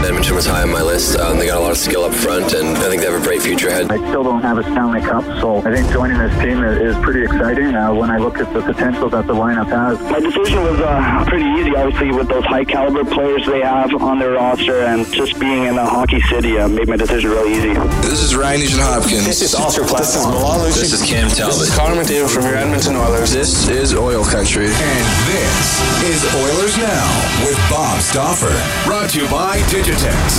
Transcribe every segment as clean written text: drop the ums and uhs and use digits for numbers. Edmonton was high on my list. They got a lot of skill up front, and I think they have a bright future ahead. I still don't have a Stanley Cup, so I think joining this team is pretty exciting when I look at the potential that the lineup has. My decision was pretty easy, obviously, with those high-caliber players they have on their roster, and just being in a hockey city made my decision really easy. This is Ryan Nugent-Hopkins. This is Oscar Pistorius. This is Milan Lucic. This is Cam Talbot. This is Connor McDavid from your Edmonton Oilers. This is Oil Country. And this is Oilers Now with Bob Stauffer. Brought to you by Digitex.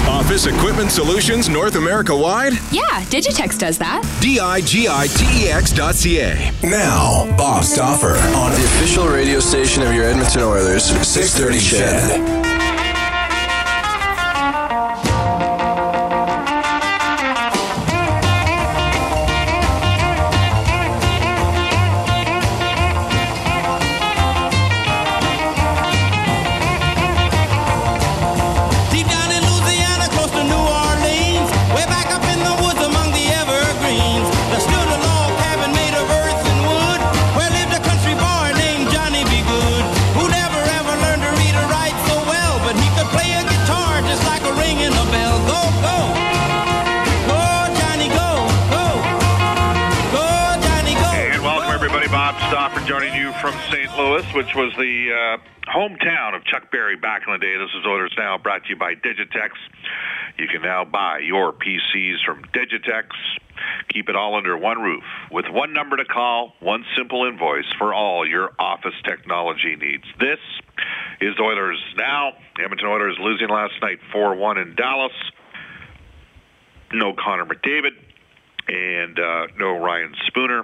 Office Equipment Solutions North America wide? Yeah, Digitex does that. Digitex.ca. Now, Bob Stauffer on the official radio station of your Edmonton Oilers, 630 CHED. Which was the hometown of Chuck Berry back in the day. This is Oilers Now, brought to you by Digitex. You can now buy your PCs from Digitex. Keep it all under one roof with one number to call, one simple invoice for all your office technology needs. This is Oilers Now. Edmonton Oilers losing last night 4-1 in Dallas. No Connor McDavid and no Ryan Spooner.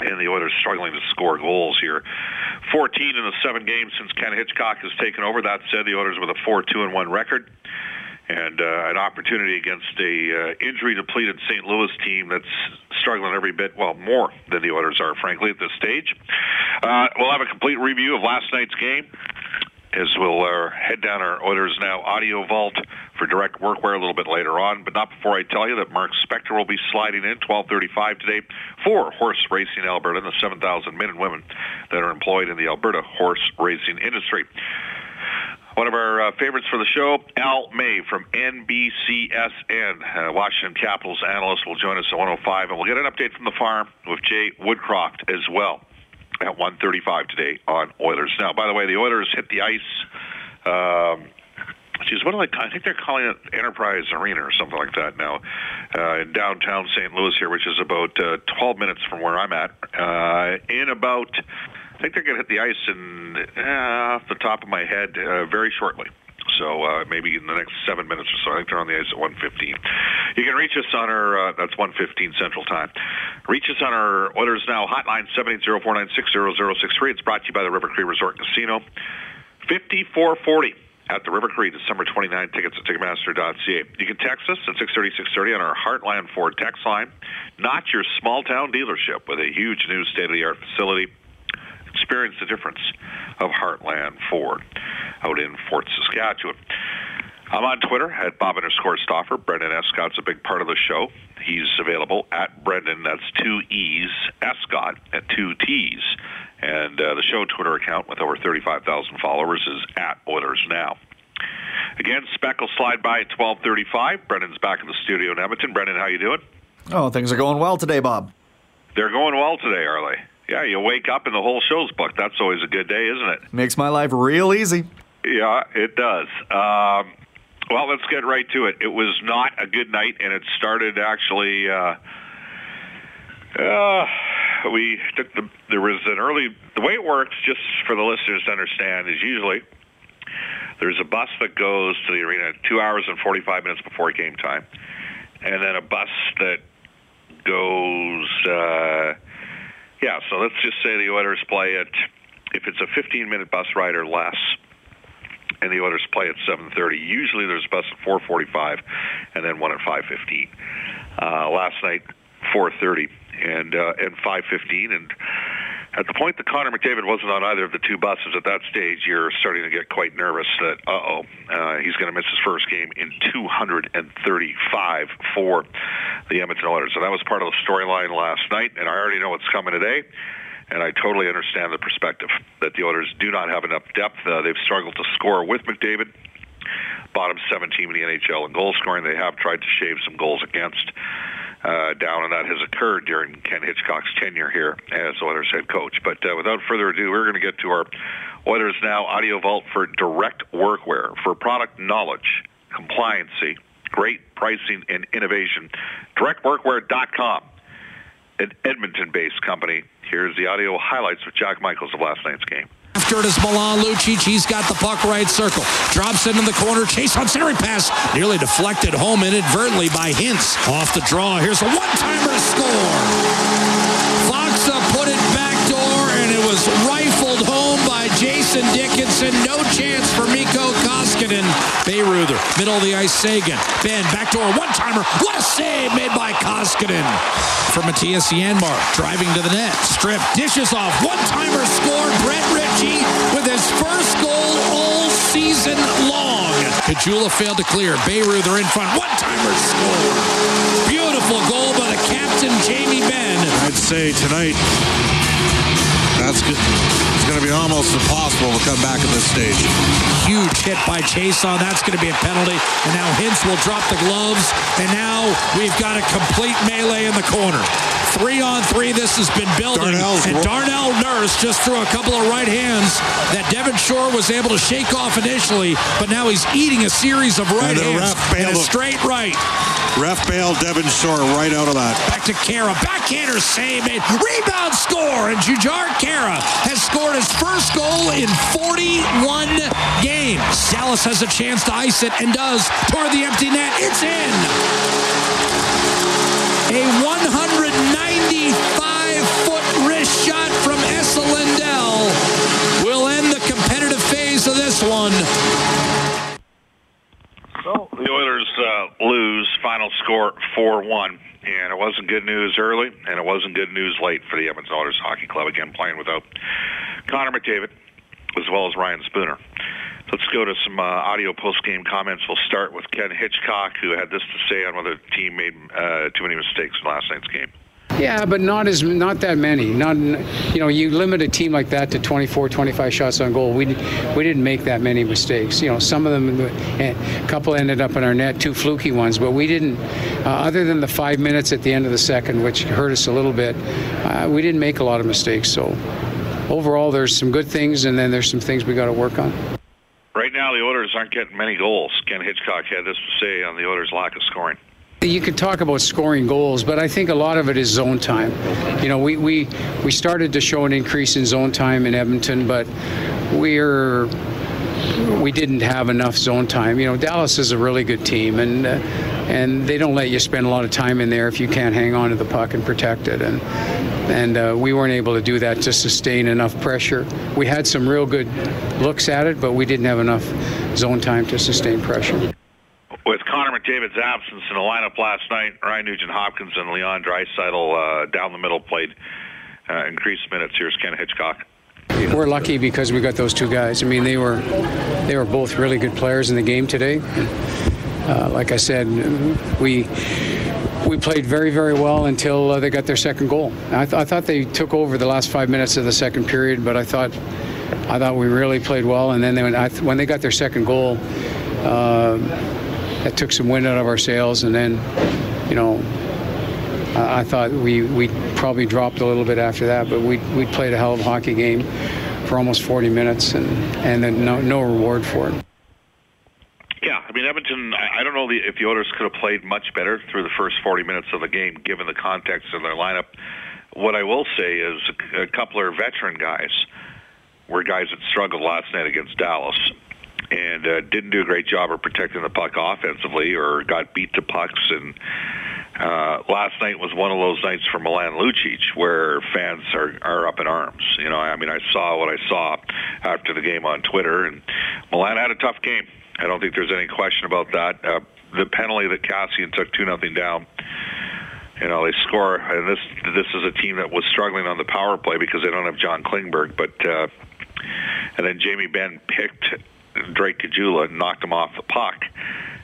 And the Oilers struggling to score goals here. 14 in the 7 games since Ken Hitchcock has taken over. That said, the Oilers with a 4-2-1 record and an opportunity against a injury-depleted St. Louis team that's struggling every bit, well, more than the Oilers are, frankly, at this stage. We'll have a complete review of last night's game as we'll head down our Oilers Now audio vault for Direct Workwear a little bit later on. But not before I tell you that Mark Spector will be sliding in 12:35 today for Horse Racing Alberta and the 7,000 men and women that are employed in the Alberta horse racing industry. One of our favorites for the show, Al May from NBCSN, Washington Capitals analyst, will join us at 1:05, and we'll get an update from the farm with Jay Woodcroft as well at 1:35 today on Oilers Now. By the way, the Oilers hit the ice. I think they're calling it Enterprise Arena or something like that now in downtown St. Louis here, which is about 12 minutes from where I'm at. I think they're going to hit the ice off the top of my head very shortly. So maybe in the next 7 minutes or so. I think they're on the ice at 1:15. You can reach us on our, that's 1:15 Central Time. Reach us on our Oilers Now hotline, 780-496-0063. It's brought to you by the River Cree Resort Casino. 5440 at the River Cree, December 29, tickets at Ticketmaster.ca. You can text us at 630-630 on our Heartland Ford text line. Not your small-town dealership with a huge new state-of-the-art facility. Experience the difference of Heartland Ford out in Fort Saskatchewan. I'm on Twitter at @Bob_Stauffer. Brendan Escott's a big part of the show. He's available at Brendan, that's 2 E's, Escott at 2 T's. And the show Twitter account with over 35,000 followers is at Oilers Now. Again, Speck will slide by at 12:35. Brendan's back in the studio in Edmonton. Brendan, how you doing? Oh, things are going well today, Bob. They're going well today, are they? Yeah, you wake up and the whole show's booked. That's always a good day, isn't it? Makes my life real easy. Yeah, it does. Well, let's get right to it. It was not a good night, and it started actually... we took the... There was an early... The way it works, just for the listeners to understand, is usually there's a bus that goes to the arena 2 hours and 45 minutes before game time, and then a bus that goes... Yeah, so let's just say the Oilers play at, if it's a 15-minute bus ride or less, and the Oilers play at 7:30. Usually there's a bus at 4:45 and then one at 5:15. Last night, 4:30 and 5:15. And At the point that Connor McDavid wasn't on either of the two buses at that stage, you're starting to get quite nervous that, he's going to miss his first game in 235 for the Edmonton Oilers. So that was part of the storyline last night, and I already know what's coming today. And I totally understand the perspective that the Oilers do not have enough depth. They've struggled to score with McDavid. Bottom seven team in the NHL in goal scoring. They have tried to shave some goals against down, and that has occurred during Ken Hitchcock's tenure here as Oilers head coach. But without further ado, we're going to get to our Oilers Now audio vault for Direct Workwear. For product knowledge, compliancy, great pricing, and innovation, directworkwear.com. An Edmonton-based company. Here's the audio highlights with Jack Michaels of last night's game. After it is Milan Lucic. He's got the puck right circle. Drops it in the corner. Chiasson centering pass. Nearly deflected home inadvertently by Hintz. Off the draw. Here's a one-timer to score. Foxa put it back door, and it was rifled home by Jason Dickinson. No chance for Mikko Koskinen. Bayruther. Middle of the ice, Sagan. Benn, back door, one-timer. What a save made by Koskinen. For Matthias Janmark, driving to the net. Strip, dishes off. One-timer scored. Brett Ritchie with his first goal all season long. Kajula failed to clear. Bayruther in front. One-timer scored. Beautiful goal by the captain, Jamie Benn. I'd say tonight, that's good. It's going to be almost impossible to come back at this stage. Huge hit by Chiasson. That's going to be a penalty. And now Hintz will drop the gloves. And now we've got a complete melee in the corner. 3-on-3, this has been building. And Darnell Nurse just threw a couple of right hands that Devin Shore was able to shake off initially. But now he's eating a series of right hands and a straight right. Ref bailed Devin Shore right out of that. Back to Khaira. Backhander save. Made. Rebound score. And Jujhar Khaira has scored his first goal in 41 games. Dallas has a chance to ice it and does. Toward the empty net. It's in. A 195-foot wrist shot from Essa Lindell will end the competitive phase of this one. Well, the Oilers lose, final score 4-1, and it wasn't good news early, and it wasn't good news late for the Edmonton Oilers Hockey Club, again playing without Connor McDavid, as well as Ryan Spooner. Let's go to some audio post-game comments. We'll start with Ken Hitchcock, who had this to say on whether the team made too many mistakes in last night's game. Yeah, but not that many. Not, you know, you limit a team like that to 24, 25 shots on goal. We didn't make that many mistakes. You know, some of them, a couple ended up in our net, two fluky ones. But we didn't, other than the 5 minutes at the end of the second, which hurt us a little bit, we didn't make a lot of mistakes. So overall, there's some good things, and then there's some things we got to work on. Right now, the Oilers aren't getting many goals. Ken Hitchcock had this to say on the Oilers' lack of scoring. You could talk about scoring goals, but I think a lot of it is zone time. You know, we started to show an increase in zone time in Edmonton, but we didn't have enough zone time. You know, Dallas is a really good team, and they don't let you spend a lot of time in there if you can't hang on to the puck and protect it. And we weren't able to do that to sustain enough pressure. We had some real good looks at it, but we didn't have enough zone time to sustain pressure. With Connor McDavid's absence in the lineup last night, Ryan Nugent-Hopkins and Leon Draisaitl down the middle played increased minutes. Here's Ken Hitchcock. We're lucky because we got those two guys. I mean, they were both really good players in the game today. Like I said, we played very, very well until they got their second goal. I thought they took over the last 5 minutes of the second period, but I thought we really played well. And then when they got their second goal, that took some wind out of our sails, and then, you know, I thought we probably dropped a little bit after that, but we played a hell of a hockey game for almost 40 minutes, and then no reward for it. Yeah, I mean, Edmonton, I don't know if the Oilers could have played much better through the first 40 minutes of the game, given the context of their lineup. What I will say is a couple of veteran guys were guys that struggled last night against Dallas, and didn't do a great job of protecting the puck offensively or got beat to pucks. And last night was one of those nights for Milan Lucic where fans are up in arms. You know, I mean, I saw what I saw after the game on Twitter, and Milan had a tough game. I don't think there's any question about that. The penalty that Cassian took 2-0 down You know, they score, and this is a team that was struggling on the power play because they don't have John Klingberg. But and then Jamie Benn picked Drake Caggiula and knocked him off the puck,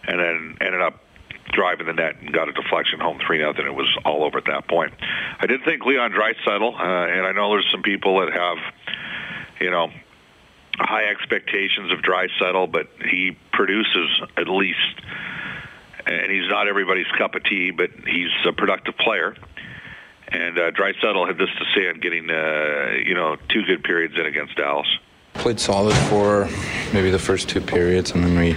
and then ended up driving the net and got a deflection home 3-0. It was all over at that point. I did think Leon Draisaitl, and I know there's some people that have, you know, high expectations of Draisaitl, but he produces at least, and he's not everybody's cup of tea, but he's a productive player. And Draisaitl had this to say on getting, you know, two good periods in against Dallas. Played solid for maybe the first two periods, and then we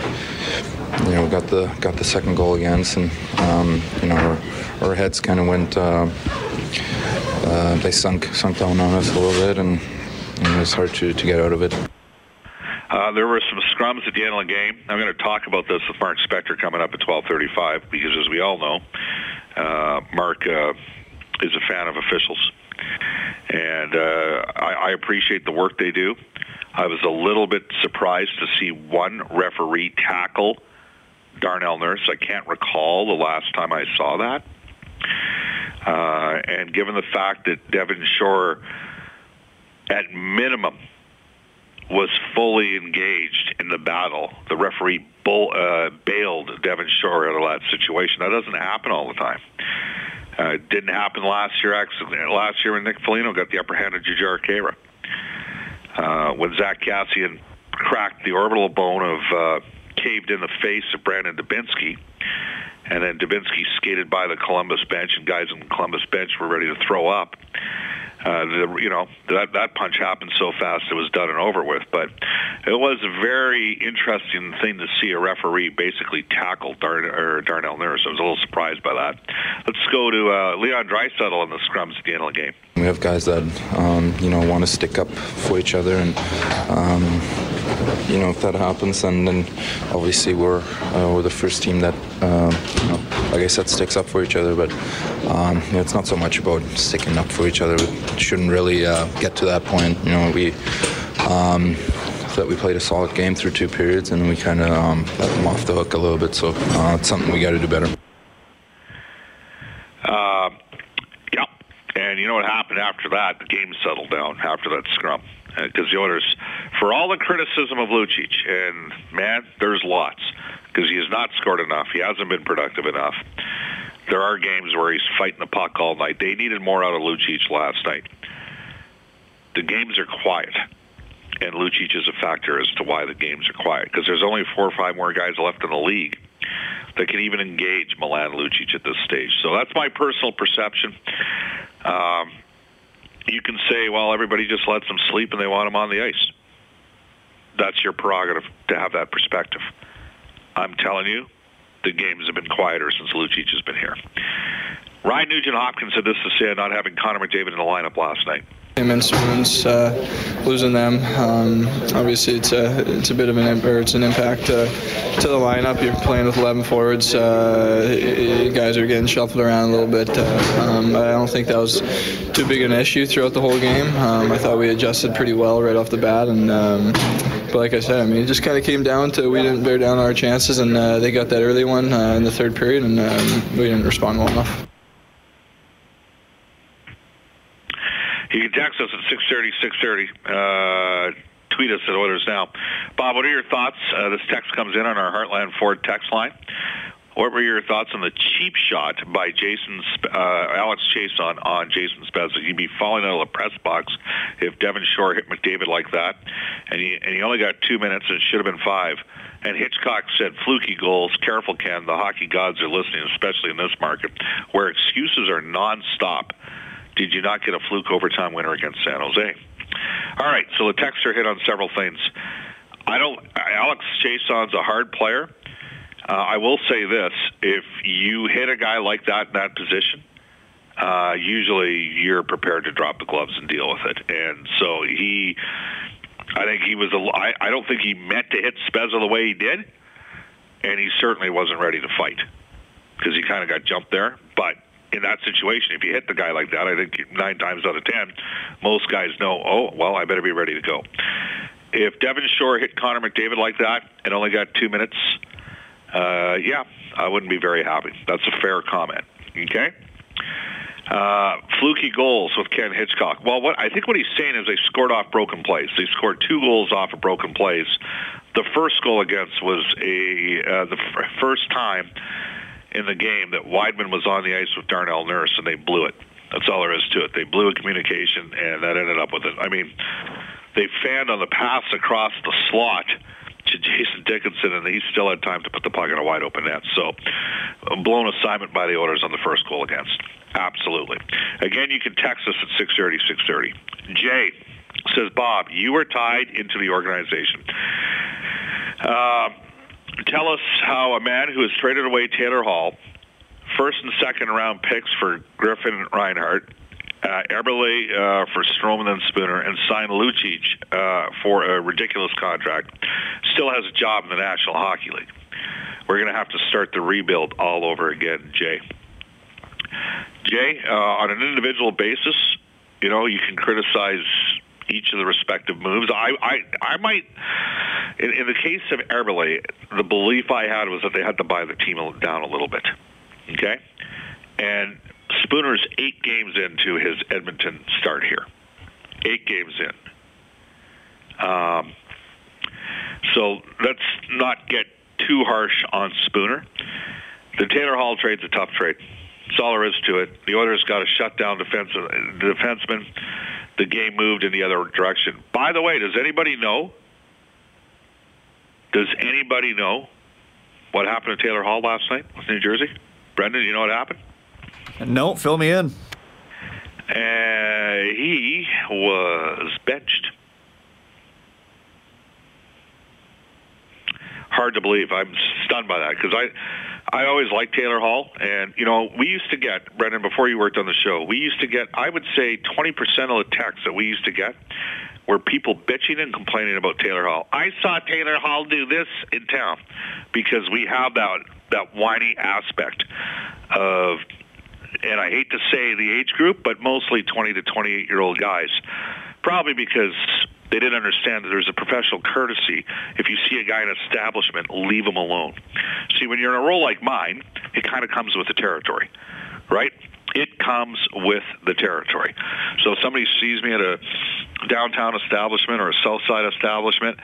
got the second goal against, and you know, our heads kind of went, they sunk down on us a little bit, and it was hard to get out of it. There were some scrums at the end of the game. I'm going to talk about this with Mark Spector coming up at 12:35 because, as we all know, Mark is a fan of officials, and I appreciate the work they do. I was a little bit surprised to see one referee tackle Darnell Nurse. I can't recall the last time I saw that. And given the fact that Devin Shore, at minimum, was fully engaged in the battle, the referee bailed Devin Shore out of that situation. That doesn't happen all the time. It didn't happen last year. Last year when Nick Foligno got the upper hand of Jujhar Khaira. When Zach Kassian cracked the orbital bone of, caved in the face of Brandon Dubinsky, and then Dubinsky skated by the Columbus bench, and guys on the Columbus bench were ready to throw up. You know, that punch happened so fast it was done and over with. But it was a very interesting thing to see a referee basically tackle Darnell Nurse. I was a little surprised by that. Let's go to Leon Draisaitl in the scrums at the end of the game. We have guys that, you know, want to stick up for each other, and, you know, if that happens, then obviously we're the first team that, you know, like I said, sticks up for each other. But you know, it's not so much about sticking up for each other. It shouldn't really get to that point. You know, we played a solid game through two periods, and we kind of let them off the hook a little bit. So it's something we got to do better. Yeah, and you know what happened after that? The game settled down after that scrum. Because the Oilers, for all the criticism of Lucic, and man, there's lots, because he has not scored enough. He hasn't been productive enough. There are games where he's fighting the puck all night. They needed more out of Lucic last night. The games are quiet, and Lucic is a factor as to why the games are quiet, because there's only 4 or 5 more guys left in the league that can even engage Milan Lucic at this stage. So that's my personal perception. You can say, well, everybody just lets them sleep and they want them on the ice. That's your prerogative to have that perspective. I'm telling you, the games have been quieter since Lucic has been here. Ryan Nugent-Hopkins had this to say, not having Connor McDavid in the lineup last night. Instruments, losing them, obviously it's a bit of an impact to the lineup. You're playing with 11 forwards. Guys are getting shuffled around a little bit. I don't think that was too big an issue throughout the whole game. I thought we adjusted pretty well right off the bat, and but like I said, I mean, it just kind of came down to we didn't bear down our chances, and they got that early one in the third period, and we didn't respond well enough. You can text us at 630-630. Tweet us at Oilers Now. Bob, what are your thoughts? This text comes in on our Heartland Ford text line. What were your thoughts on the cheap shot by Alex Chiasson on Jason Spezza? You'd be falling out of the press box if Devin Shore hit McDavid like that, and he only got 2 minutes, and it should have been 5. And Hitchcock said, fluky goals, careful, Ken. The hockey gods are listening, especially in this market, where excuses are nonstop. Did you not get a fluke overtime winner against San Jose? All right, so the texter hit on several things. Alex Chiasson's a hard player. I will say this: if you hit a guy like that in that position, usually you're prepared to drop the gloves and deal with it. And so I don't think he meant to hit Spezza the way he did, and he certainly wasn't ready to fight because he kind of got jumped there, but. In that situation, if you hit the guy like that, I think 9 times out of 10, most guys know, oh, well, I better be ready to go. If Devin Shore hit Connor McDavid like that and only got 2 minutes, yeah, I wouldn't be very happy. That's a fair comment, okay? Fluky goals with Ken Hitchcock. Well, I think what he's saying is they scored off broken plays. They scored two goals off of broken plays. The first goal against was the first time in the game that Weidman was on the ice with Darnell Nurse, and they blew it. That's all there is to it. They blew a communication, and that ended up with it. I mean, they fanned on the pass across the slot to Jason Dickinson, and he still had time to put the puck in a wide open net. So, a blown assignment by the Oilers on the first goal against. Absolutely. Again, you can text us at 630-630. Jay says, Bob, you were tied into the organization. Tell us how a man who has traded away Taylor Hall, first and second round picks for Griffin and Reinhardt, Eberle for Stroman and Spooner, and signed Lucic for a ridiculous contract, still has a job in the National Hockey League. We're going to have to start the rebuild all over again, Jay. Jay, on an individual basis, you know, you can criticize each of the respective moves. I might, in the case of Eberle, the belief I had was that they had to buy the team down a little bit, okay? And Spooner's 8 games into his Edmonton start here. 8 games in. So let's not get too harsh on Spooner. The Taylor Hall trade's a tough trade. That's all there is to it. The Oilers got a shutdown defenseman. The game moved in the other direction. By the way, does anybody know what happened to Taylor Hall last night with New Jersey? Brendan, you know what happened? No, fill me in. He was benched. Hard to believe. I'm stunned by that because I always liked Taylor Hall. And, you know, we used to get, Brendan, before you worked on the show, we used to get, I would say 20% of the texts that we used to get were people bitching and complaining about Taylor Hall. I saw Taylor Hall do this in town because we have that whiny aspect of, and I hate to say the age group, but mostly 20 to 28-year-old guys, probably because they didn't understand that there's a professional courtesy. If you see a guy in an establishment, leave him alone. See, when you're in a role like mine, it kind of comes with the territory, right? It comes with the territory. So if somebody sees me at a downtown establishment or a south side establishment,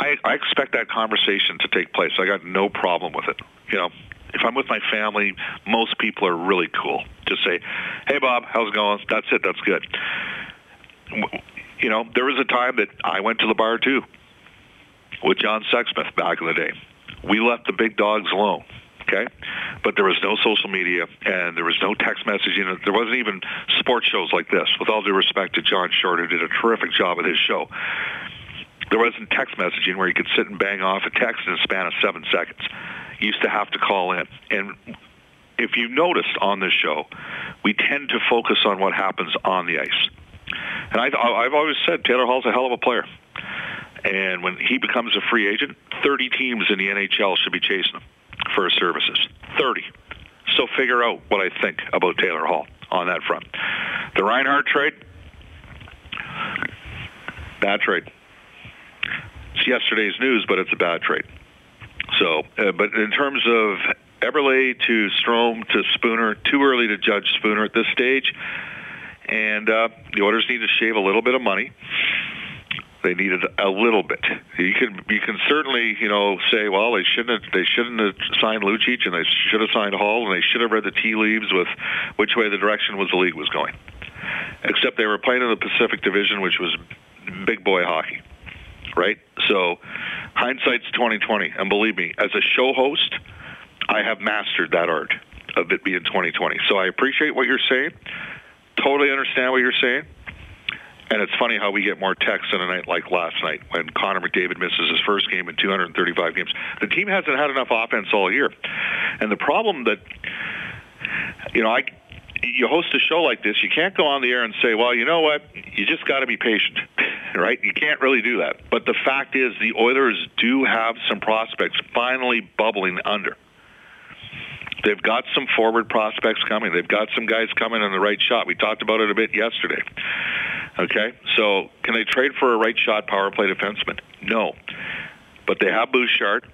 I expect that conversation to take place. I got no problem with it, you know. If I'm with my family, most people are really cool. Just say, hey, Bob, how's it going? That's it. That's good. You know, there was a time that I went to the bar, too, with John Sexsmith back in the day. We left the big dogs alone, okay? But there was no social media, and there was no text messaging. There wasn't even sports shows like this, with all due respect to John Short, who did a terrific job at his show. There wasn't text messaging where you could sit and bang off a text in a span of 7 seconds. You used to have to call in. And if you noticed on this show, we tend to focus on what happens on the ice. And I've always said Taylor Hall's a hell of a player. And when he becomes a free agent, 30 teams in the NHL should be chasing him for his services. 30. So figure out what I think about Taylor Hall on that front. The Reinhardt trade, bad trade. It's yesterday's news, but it's a bad trade. So, but in terms of Eberle to Strome to Spooner, too early to judge Spooner at this stage. And the Oilers need to shave a little bit of money. They needed a little bit. You can certainly, you know, say, well, they shouldn't have signed Lucic, and they should have signed Hall, and they should have read the tea leaves with which way the direction was the league was going. Except they were playing in the Pacific Division, which was big boy hockey. Right? So hindsight's 20/20, and believe me, as a show host, I have mastered that art of it being 20/20. So I appreciate what you're saying. Totally understand what you're saying. And it's funny how we get more texts on a night like last night when Connor McDavid misses his first game in 235 games. The team hasn't had enough offense all year. And the problem that, you know, you host a show like this, you can't go on the air and say, well, you know what, you just got to be patient, right? You can't really do that. But the fact is the Oilers do have some prospects finally bubbling under. They've got some forward prospects coming. They've got some guys coming in the right shot. We talked about it a bit yesterday. Okay? So can they trade for a right shot power play defenseman? No. But they have Bouchard.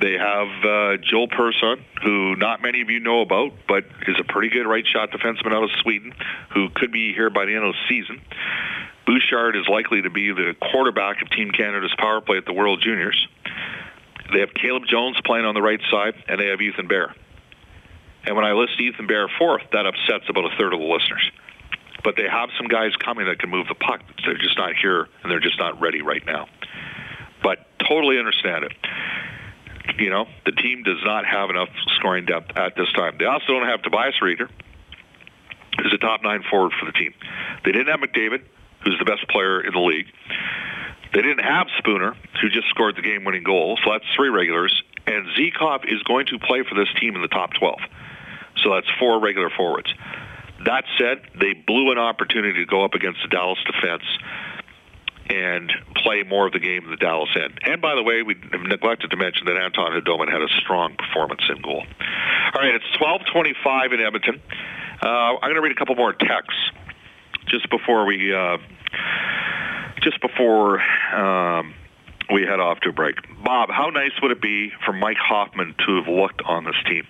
They have Joel Persson, who not many of you know about, but is a pretty good right shot defenseman out of Sweden, who could be here by the end of the season. Bouchard is likely to be the quarterback of Team Canada's power play at the World Juniors. They have Caleb Jones playing on the right side, and they have Ethan Bear. And when I list Ethan Bear fourth, that upsets about a third of the listeners. But they have some guys coming that can move the puck. They're just not here, and they're just not ready right now. But totally understand it. You know, the team does not have enough scoring depth at this time. They also don't have Tobias Reeder, who's a top-nine forward for the team. They didn't have McDavid, who's the best player in the league. They didn't have Spooner, who just scored the game-winning goal, so that's three regulars. And Zykov is going to play for this team in the top 12. So that's four regular forwards. That said, they blew an opportunity to go up against the Dallas defense and play more of the game in the Dallas end. And by the way, we neglected to mention that Anton Hudobin had a strong performance in goal. All right, it's 12:25 in Edmonton. I'm going to read a couple more texts just before we head off to a break. Bob, how nice would it be for Mike Hoffman to have looked on this team?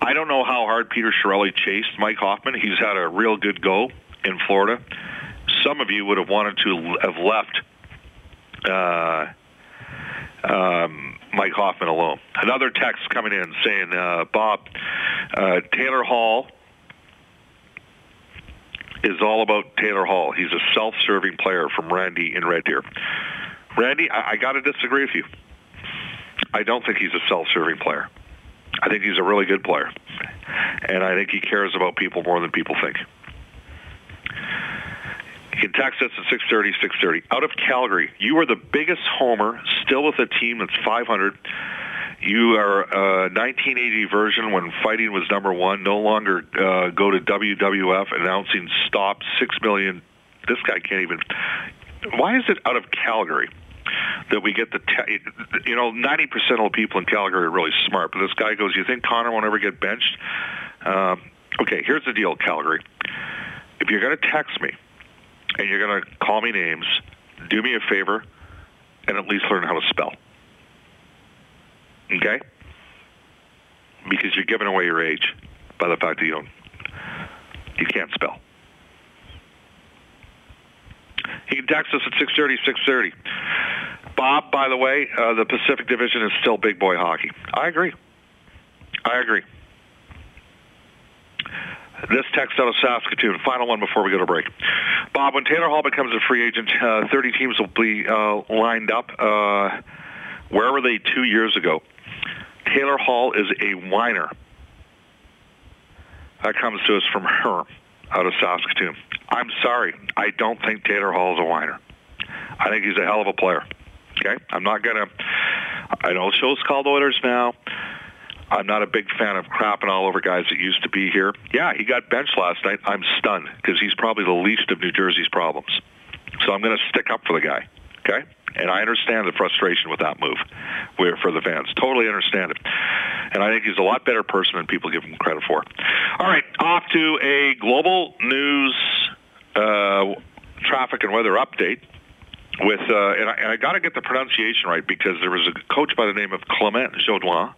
I don't know how hard Peter Chiarelli chased Mike Hoffman. He's had a real good go in Florida. Some of you would have wanted to have left Mike Hoffman alone. Another text coming in saying, Bob, Taylor Hall is all about Taylor Hall. He's a self-serving player from Randy in Red Deer. Randy, I got to disagree with you. I don't think he's a self-serving player. I think he's a really good player. And I think he cares about people more than people think. You can text us at 6:30. Out of Calgary, you are the biggest homer, still with a team that's 500. You are a 1980 version when fighting was number one. No longer go to WWF announcing stop 6 million. This guy can't even. Why is it out of Calgary that we get the, you know, 90% of the people in Calgary are really smart, but this guy goes, you think Connor won't ever get benched? Okay, here's the deal, Calgary. If you're going to text me, and you're going to call me names, do me a favor, and at least learn how to spell. Okay? Because you're giving away your age by the fact that you can't spell. You can text us at 6:30. Bob, by the way, the Pacific Division is still big boy hockey. I agree. This text out of Saskatoon. Final one before we go to break. Bob, when Taylor Hall becomes a free agent, 30 teams will be lined up. Where were they 2 years ago? Taylor Hall is a whiner. That comes to us from her out of Saskatoon. I'm sorry. I don't think Taylor Hall is a whiner. I think he's a hell of a player. Okay? I'm not going to... I know the show's called Oilers Now. I'm not a big fan of crapping all over guys that used to be here. Yeah, he got benched last night. I'm stunned because he's probably the least of New Jersey's problems. So I'm going to stick up for the guy, okay? And I understand the frustration with that move for the fans. Totally understand it. And I think he's a lot better person than people give him credit for. All right, off to a global news traffic and weather update. With and I got to get the pronunciation right because there was a coach by the name of Clement Jodoin.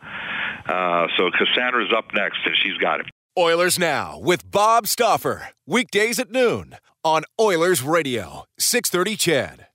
So Cassandra's up next, and she's got it. Oilers Now with Bob Stauffer. Weekdays at noon on Oilers Radio, 6:30 CHED.